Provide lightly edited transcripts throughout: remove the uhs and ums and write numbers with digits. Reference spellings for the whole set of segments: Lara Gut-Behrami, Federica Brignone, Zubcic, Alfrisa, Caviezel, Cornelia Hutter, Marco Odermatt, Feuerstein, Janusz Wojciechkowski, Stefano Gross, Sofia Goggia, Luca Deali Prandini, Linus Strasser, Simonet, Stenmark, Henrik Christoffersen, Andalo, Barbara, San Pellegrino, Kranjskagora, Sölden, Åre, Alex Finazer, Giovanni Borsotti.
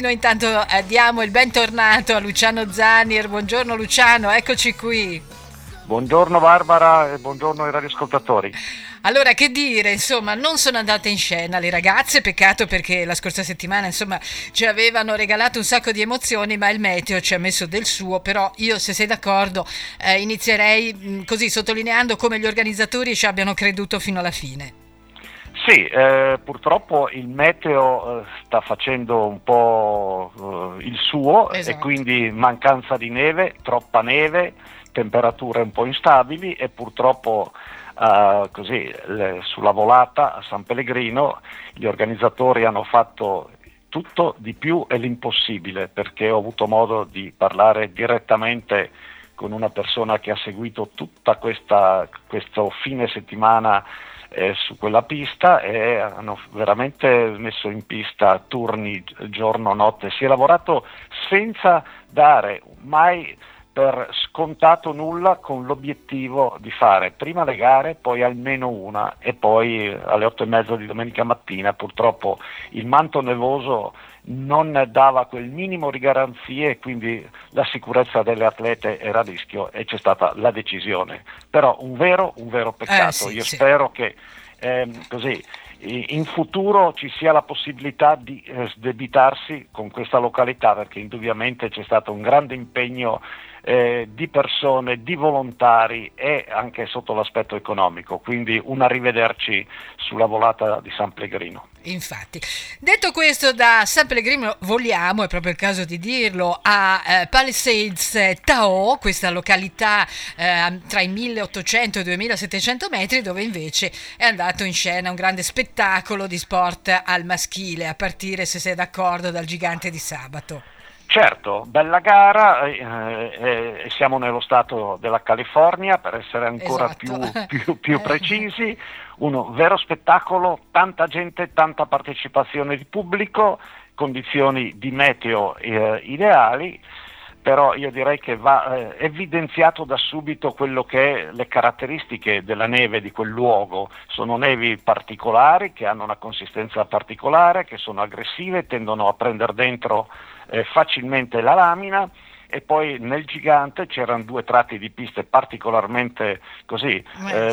Noi intanto diamo il bentornato a Luciano Zanier. Buongiorno Luciano, eccoci qui. Buongiorno Barbara e buongiorno ai radioascoltatori. Allora, che dire, insomma, non sono andate in scena le ragazze, peccato perché la scorsa settimana, insomma, ci avevano regalato un sacco di emozioni, ma il meteo ci ha messo del suo. Però io, se sei d'accordo, inizierei così sottolineando come gli organizzatori ci abbiano creduto fino alla fine. Sì, purtroppo il meteo sta facendo un po' il suo, esatto. E quindi mancanza di neve, troppa neve, temperature un po' instabili e purtroppo così sulla volata a San Pellegrino gli organizzatori hanno fatto tutto di più e l'impossibile, perché ho avuto modo di parlare direttamente con una persona che ha seguito tutta questo fine settimana su quella pista, e hanno veramente messo in pista turni giorno notte. Si è lavorato senza dare mai per scontato nulla, con l'obiettivo di fare prima le gare, poi almeno una, e poi alle 8:30 di domenica mattina purtroppo il manto nevoso non dava quel minimo di garanzie, quindi la sicurezza delle atlete era a rischio e c'è stata la decisione. Però un vero peccato. Sì, io spero che così in futuro ci sia la possibilità di sdebitarsi con questa località, perché indubbiamente c'è stato un grande impegno di persone, di volontari e anche sotto l'aspetto economico, quindi un arrivederci sulla volata di San Pellegrino. Infatti, detto questo, da San Pellegrino voliamo, è proprio il caso di dirlo, a Palisades Tahoe, questa località tra i 1800 e i 2700 metri, dove invece è andato in scena un grande spettacolo di sport al maschile, a partire, se sei d'accordo, dal gigante di sabato. Certo, bella gara, siamo nello stato della California, per essere ancora esatto. più precisi, un vero spettacolo, tanta gente, tanta partecipazione di pubblico, condizioni di meteo ideali. Però io direi che va evidenziato da subito quello che è le caratteristiche della neve di quel luogo. Sono nevi particolari, che hanno una consistenza particolare, che sono aggressive, tendono a prendere dentro facilmente la lamina. E poi nel gigante c'erano due tratti di piste particolarmente così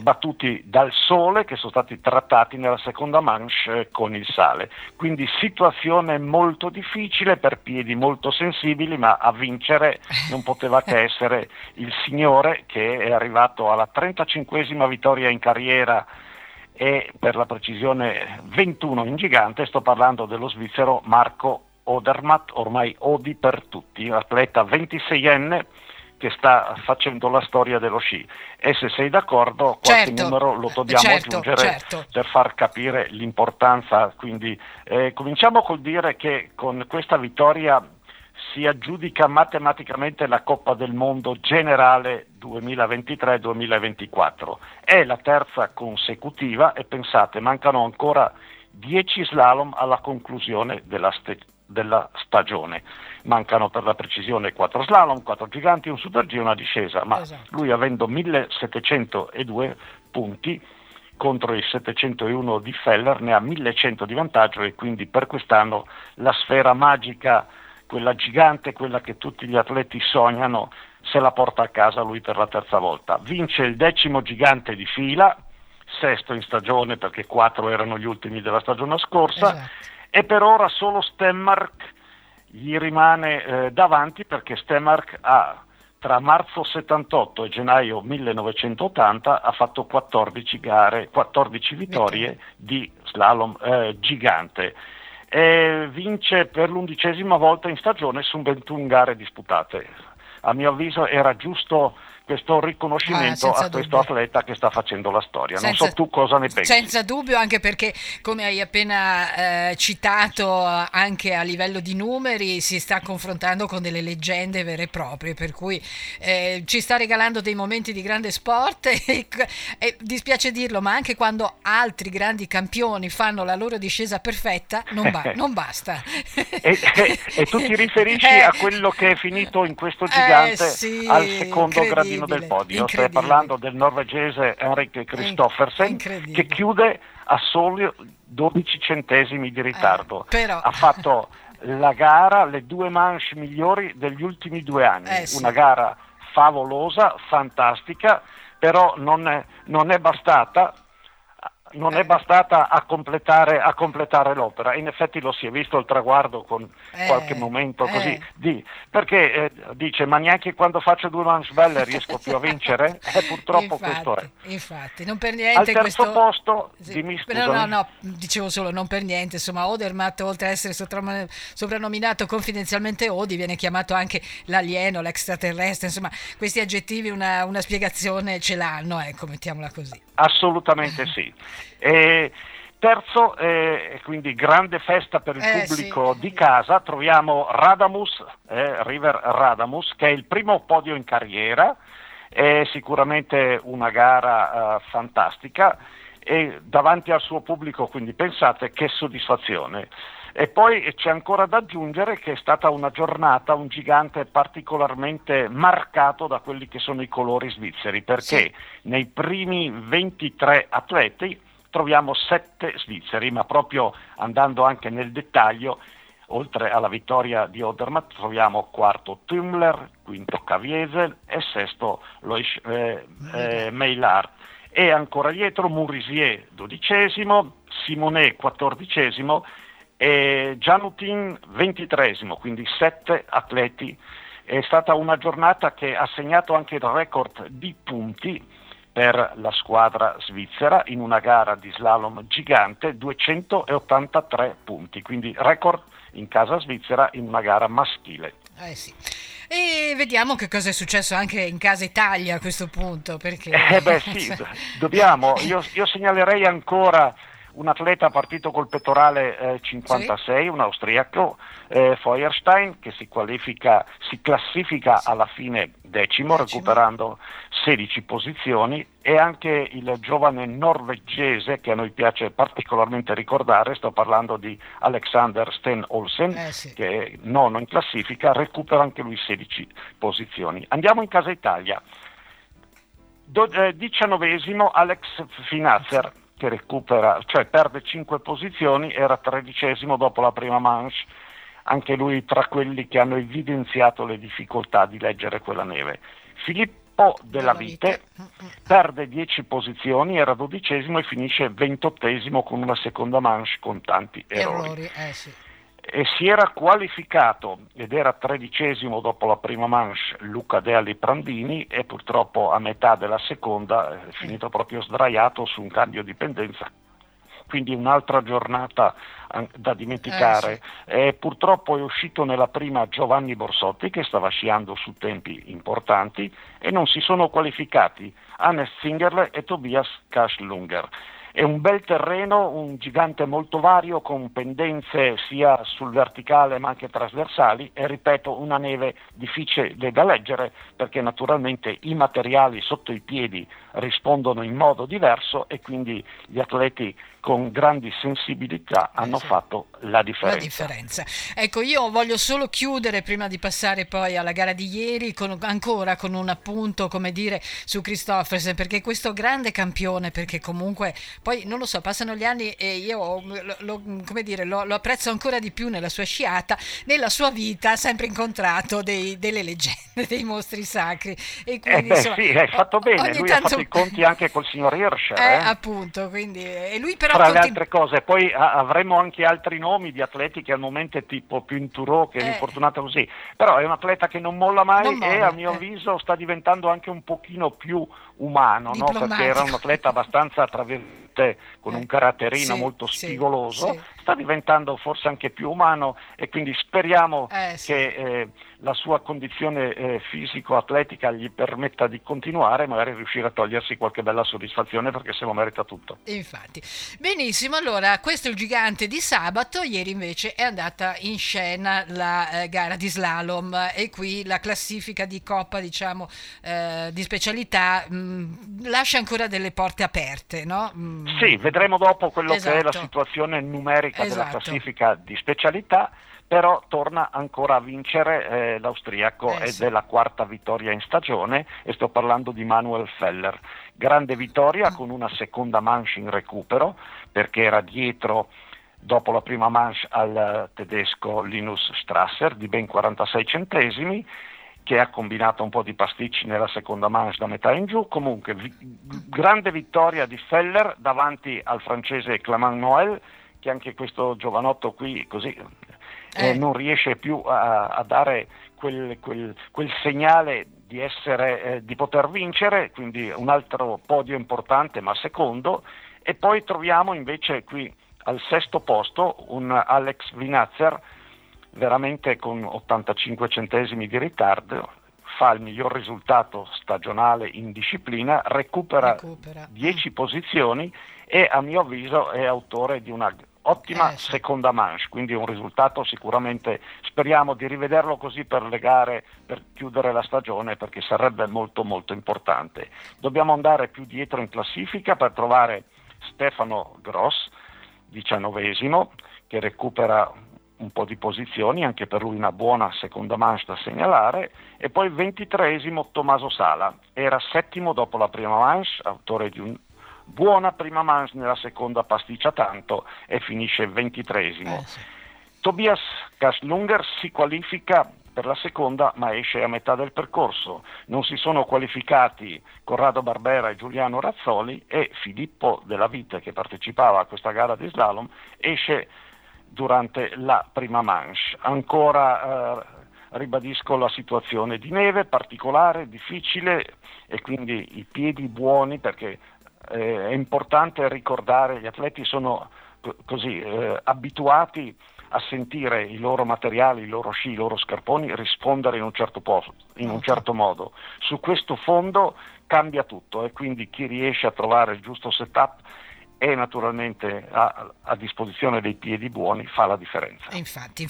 battuti dal sole, che sono stati trattati nella seconda manche con il sale. Quindi situazione molto difficile, per piedi molto sensibili, ma a vincere non poteva che essere il signore, che è arrivato alla 35esima vittoria in carriera e per la precisione 21 in gigante. Sto parlando dello svizzero Marco Odermatt, ormai Odi per tutti, atleta 26enne che sta facendo la storia dello sci. E se sei d'accordo, qualche numero lo dobbiamo aggiungere per far capire l'importanza. Quindi cominciamo col dire che con questa vittoria si aggiudica matematicamente la Coppa del Mondo generale 2023-2024. È la terza consecutiva e pensate, mancano ancora 10 slalom alla conclusione della stagione. Mancano per la precisione 4 slalom, 4 giganti, un super G e una discesa, ma lui, avendo 1702 punti contro i 701 di Feller, ne ha 1100 di vantaggio, e quindi per quest'anno la sfera magica, quella gigante, quella che tutti gli atleti sognano, se la porta a casa lui per la terza volta. Vince il 10° gigante di fila, 6° in stagione, perché 4 erano gli ultimi della stagione scorsa. E per ora solo Stenmark gli rimane davanti, perché Stenmark ha, tra marzo 78 e gennaio 1980, ha fatto 14 gare, 14 vittorie di slalom gigante. E vince per l'11ª volta in stagione su 21 gare disputate. A mio avviso era giusto questo riconoscimento a questo atleta che sta facendo la storia. Non so tu cosa ne pensi. Senza dubbio, anche perché, come hai appena citato, anche a livello di numeri si sta confrontando con delle leggende vere e proprie, per cui ci sta regalando dei momenti di grande sport e dispiace dirlo, ma anche quando altri grandi campioni fanno la loro discesa perfetta non basta. E tu ti riferisci a quello che è finito in questo gigante al secondo gradino del podio. Stai parlando del norvegese Henrik Christoffersen, che chiude a soli 12 centesimi di ritardo. Però ha fatto la gara, le due manche migliori degli ultimi 2 anni, sì. Una gara favolosa, fantastica, però non è bastata a completare l'opera. In effetti lo si è visto il traguardo con qualche momento così perché dice, ma neanche quando faccio 2 manche belle riesco più a vincere, purtroppo infatti, questo è. Infatti, non per niente al terzo posto, sì, dimmi scusa. No, dicevo solo non per niente, insomma, Odermatt, oltre a essere soprannominato confidenzialmente Odi, viene chiamato anche l'alieno, l'extraterrestre, insomma, questi aggettivi una spiegazione ce l'hanno, ecco, mettiamola così. Assolutamente sì. E terzo, quindi grande festa per il pubblico sì. Di casa, troviamo Radamus, River Radamus, che è il primo podio in carriera, è sicuramente una gara fantastica, e davanti al suo pubblico, quindi pensate che soddisfazione. E poi c'è ancora da aggiungere che è stata una giornata, un gigante particolarmente marcato da quelli che sono i colori svizzeri, perché sì. Nei primi 23 atleti troviamo 7 svizzeri, ma proprio andando anche nel dettaglio, oltre alla vittoria di Odermatt, troviamo quarto Tümmler, quinto Caviezel e sesto Meillard. E ancora dietro Murisier 12°, Simonet 14°, e Gianutin 23°, quindi 7 atleti. È stata una giornata che ha segnato anche il record di punti per la squadra svizzera in una gara di slalom gigante, 283 punti, quindi record in casa svizzera in una gara maschile. Sì. E vediamo che cosa è successo anche in casa Italia a questo punto, perché sì, dobbiamo, io segnalerei ancora un atleta partito col pettorale 56, sì. Un austriaco, Feuerstein, che si classifica sì. Alla fine decimo, recuperando 16 posizioni, e anche il giovane norvegese, che a noi piace particolarmente ricordare, sto parlando di Alexander Sten Olsen, sì. Che è nono in classifica, recupera anche lui 16 posizioni. Andiamo in casa Italia. 19° Alex Finazer, che recupera, cioè perde 5 posizioni, era 13° dopo la prima manche, anche lui tra quelli che hanno evidenziato le difficoltà di leggere quella neve. Filippo della Vite perde 10 posizioni, era 12° e finisce 28° con una seconda manche con tanti errori. Sì. E si era qualificato ed era 13° dopo la prima manche Luca Deali Prandini, e purtroppo a metà della seconda è finito proprio sdraiato su un cambio di pendenza, quindi un'altra giornata da dimenticare. Sì. E purtroppo è uscito nella prima Giovanni Borsotti, che stava sciando su tempi importanti, e non si sono qualificati Hannes Zingerle e Tobias Kaschlunger. È un bel terreno, un gigante molto vario, con pendenze sia sul verticale ma anche trasversali, e ripeto, una neve difficile da leggere, perché naturalmente i materiali sotto i piedi rispondono in modo diverso, e quindi gli atleti con grandi sensibilità hanno fatto la differenza. Ecco, io voglio solo chiudere, prima di passare poi alla gara di ieri, ancora con un appunto, come dire, su Christoffersen, perché questo grande campione, perché comunque poi non lo so, passano gli anni e io lo apprezzo ancora di più nella sua sciata, nella sua vita ha sempre incontrato delle leggende, dei mostri sacri, e quindi insomma, sì, hai fatto bene, lui ha fatto i conti anche col signor Hirsch, appunto, quindi, e lui però tra le altre cose, poi avremo anche altri nomi di atleti che al momento è tipo Pinturò, che è infortunato così, però è un atleta che non molla mai, e a mio avviso sta diventando anche un pochino più umano, no? Perché era un atleta abbastanza con un caratterino molto spigoloso, sta diventando forse anche più umano, e quindi speriamo che la sua condizione fisico-atletica gli permetta di continuare, magari riuscire a togliersi qualche bella soddisfazione, perché se lo merita tutto. Infatti. Benissimo, allora questo è il gigante di sabato. Ieri invece è andata in scena la gara di slalom, e qui la classifica di coppa, diciamo, di specialità lascia ancora delle porte aperte, no? Sì, vedremo dopo quello che è la situazione numerica della classifica di specialità, però torna ancora a vincere l'austriaco, ed è la 4ª vittoria in stagione, e sto parlando di Manuel Feller. Grande vittoria con una seconda manche in recupero, perché era dietro dopo la prima manche al tedesco Linus Strasser di ben 46 centesimi, che ha combinato un po' di pasticci nella seconda manche da metà in giù. Comunque grande vittoria di Feller davanti al francese Clément Noël, che anche questo giovanotto qui così non riesce più a dare quel segnale di essere di poter vincere, quindi un altro podio importante, ma secondo. E poi troviamo invece qui al sesto posto un Alex Finazer, veramente con 85 centesimi di ritardo, fa il miglior risultato stagionale in disciplina, recupera 10 posizioni e a mio avviso è autore di una ottima seconda manche, quindi un risultato sicuramente, speriamo di rivederlo così per le gare, per chiudere la stagione, perché sarebbe molto molto importante. Dobbiamo andare più dietro in classifica per trovare Stefano Gross, 19esimo, che recupera un po' di posizioni, anche per lui una buona seconda manche da segnalare, e poi 23esimo Tommaso Sala, era settimo dopo la prima manche, autore di un buona prima manche, nella seconda pasticcia tanto e finisce 23esimo. Tobias Kaschlunger si qualifica per la seconda ma esce a metà del percorso. Non si sono qualificati Corrado Barbera e Giuliano Razzoli, e Filippo della Vite, che partecipava a questa gara di slalom, esce durante la prima manche. Ancora ribadisco la situazione di neve, particolare, difficile, e quindi i piedi buoni, perché è importante ricordare, gli atleti sono abituati a sentire i loro materiali, i loro sci, i loro scarponi rispondere in un certo posto, in un certo modo. Su questo fondo cambia tutto, e quindi chi riesce a trovare il giusto setup e naturalmente a disposizione dei piedi buoni fa la differenza. Infatti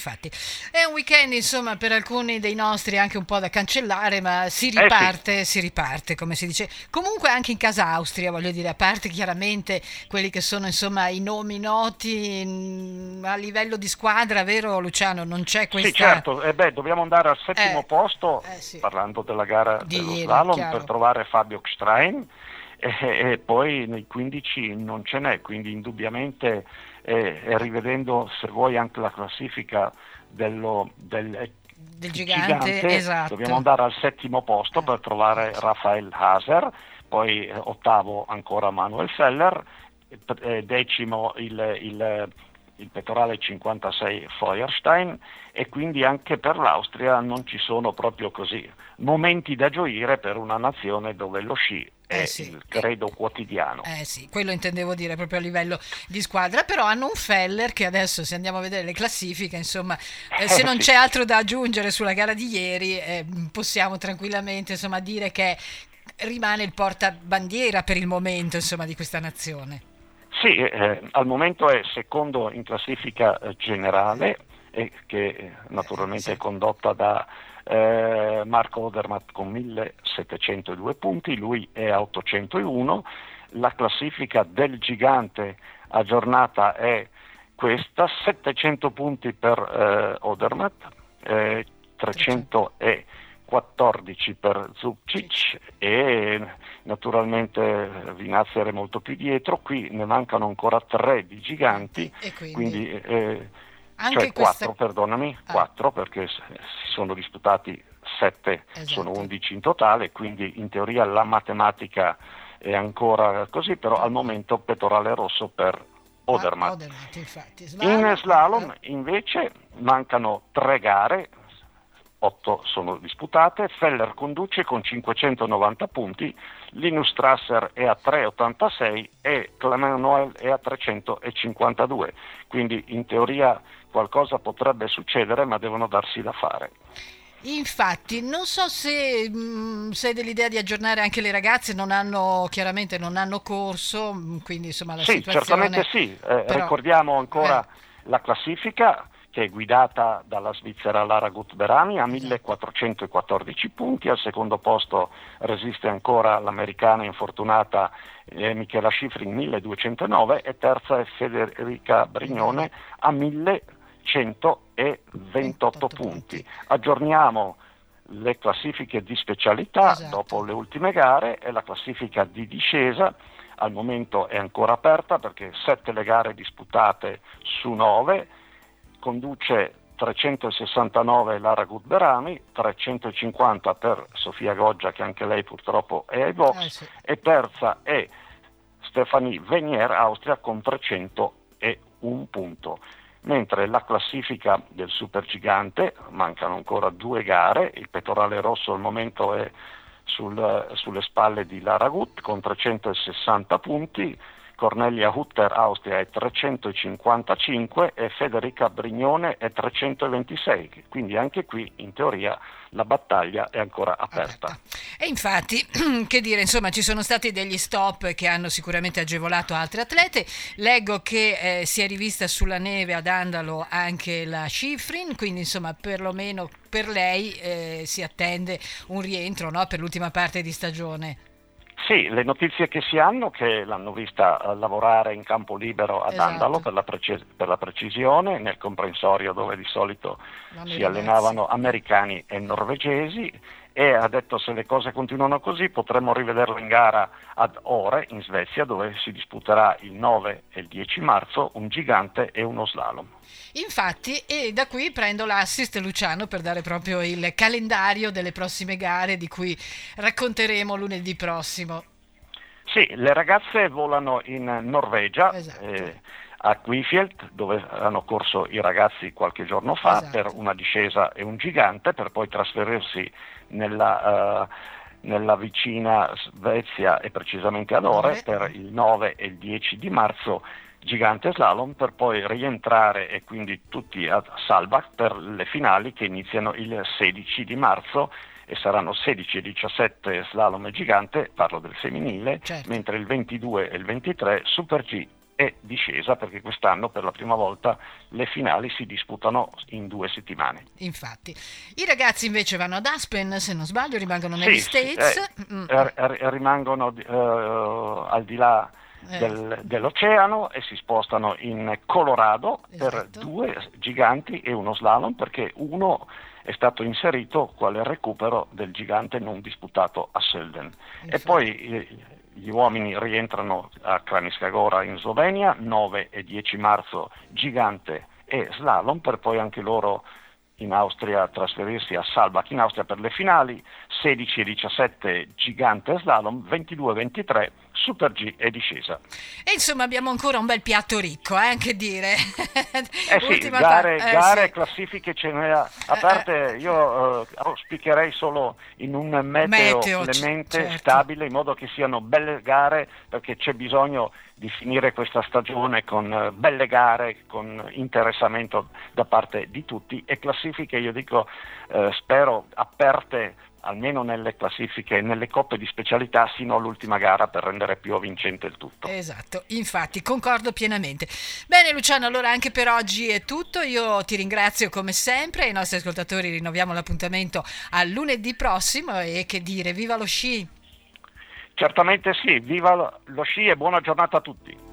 è un weekend, insomma, per alcuni dei nostri anche un po' da cancellare, ma si riparte come si dice. Comunque anche in casa Austria, voglio dire, a parte chiaramente quelli che sono insomma i nomi noti a livello di squadra, vero Luciano? Non c'è questa... Sì, certo, dobbiamo andare al settimo posto, parlando della gara di dello slalom, per trovare Fabio Stein. E poi nei 15 non ce n'è, quindi indubbiamente rivedendo se vuoi anche la classifica del gigante, esatto, dobbiamo andare al settimo posto per trovare Raphael Haser, poi ottavo ancora Manuel Feller, decimo il pettorale 56 Feuerstein, e quindi anche per l'Austria non ci sono proprio così momenti da gioire per una nazione dove lo sci il credo quotidiano. Quello intendevo dire proprio a livello di squadra, però hanno un Feller che adesso, se andiamo a vedere le classifiche, insomma, se non c'è altro da aggiungere sulla gara di ieri, possiamo tranquillamente insomma dire che rimane il portabandiera per il momento insomma di questa nazione. Sì, al momento è secondo in classifica generale, che naturalmente è condotta da Marco Odermatt con 1702 punti, lui è a 801. La classifica del gigante aggiornata è questa: 700 punti per Odermatt, 314 per Zubcic, e naturalmente Finazer è molto più dietro. Qui ne mancano ancora 3 di giganti, e quindi anche cioè 4, perdonami, 4, perché si sono disputati 7, sono 11 in totale, quindi in teoria la matematica è ancora così, però al momento pettorale rosso per Odermatt. In slalom invece mancano 3 gare, 8 sono disputate. Feller conduce con 590 punti, Linus Strasser è a 386 e Clément Noël è a 352, quindi in teoria qualcosa potrebbe succedere, ma devono darsi da fare. Infatti, non so se sei dell'idea di aggiornare anche le ragazze, non hanno corso, quindi insomma la situazione... Certamente sì, però... ricordiamo ancora la classifica, che è guidata dalla svizzera Lara Gut-Behrami a 1414 punti. Al secondo posto resiste ancora l'americana infortunata Michela Schifrin, 1209, e terza è Federica Brignone a 1128 punti. Aggiorniamo le classifiche di specialità dopo le ultime gare e la classifica di discesa. al momento è ancora aperta perché 7 le gare disputate su 9, conduce 369 Lara Gut-Behrami, 350 per Sofia Goggia, che anche lei purtroppo è ai box, sì. E terza è Stefanie Venier, Austria, con 301 punto. Mentre la classifica del supergigante, mancano ancora 2 gare, il pettorale rosso al momento è sulle spalle di Lara Gut con 360 punti, Cornelia Hutter Austria è 355 e Federica Brignone è 326, quindi anche qui in teoria la battaglia è ancora aperta. E infatti, che dire, insomma, ci sono stati degli stop che hanno sicuramente agevolato altri atlete. Leggo che si è rivista sulla neve ad Andalo anche la Schifrin, quindi insomma perlomeno per lei si attende un rientro, no, per l'ultima parte di stagione. Sì, le notizie che si hanno, che l'hanno vista lavorare in campo libero ad Andalo, per la precisione, nel comprensorio dove di solito si allenavano americani e norvegesi, e ha detto se le cose continuano così potremmo rivederlo in gara ad Åre in Svezia, dove si disputerà il 9 e il 10 marzo un gigante e uno slalom. Infatti, e da qui prendo l'assist, Luciano, per dare proprio il calendario delle prossime gare di cui racconteremo lunedì prossimo. Sì, le ragazze volano in Norvegia, esatto. A Kvifjeld, dove hanno corso i ragazzi qualche giorno fa, esatto. Per una discesa e un gigante, per poi trasferirsi nella vicina Svezia e precisamente ad Åre per il 9 e il 10 di marzo gigante slalom, per poi rientrare e quindi tutti a Saalbach per le finali che iniziano il 16 di marzo e saranno 16 e 17 slalom e gigante, parlo del femminile, certo. Mentre il 22 e il 23 Super G e discesa, perché quest'anno per la prima volta le finali si disputano in 2 settimane. Infatti i ragazzi invece vanno ad Aspen, se non sbaglio, rimangono negli States, rimangono al di là dell'oceano e si spostano in Colorado, esatto. Per 2 giganti e uno slalom, perché uno è stato inserito quale recupero del gigante non disputato a Sölden. E poi gli uomini rientrano a Kranjskagora in Slovenia, 9 e 10 marzo gigante e slalom, per poi anche loro in Austria trasferirsi a Saalbach in Austria per le finali, 16 e 17 gigante e slalom, 22 e 23 Super G e discesa. E insomma abbiamo ancora un bel piatto ricco, anche dire. Gare, classifiche ce ne ha aperte, io auspicherei solo in un meteo clemente, certo. Stabile, in modo che siano belle gare, perché c'è bisogno di finire questa stagione con belle gare, con interessamento da parte di tutti, e classifiche, io dico, spero aperte almeno nelle classifiche, nelle coppe di specialità sino all'ultima gara, per rendere più vincente il tutto. Esatto, infatti concordo pienamente. Bene Luciano, allora anche per oggi è tutto, io ti ringrazio come sempre, i nostri ascoltatori rinnoviamo l'appuntamento a lunedì prossimo e che dire, viva lo sci! Certamente sì, viva lo sci e buona giornata a tutti!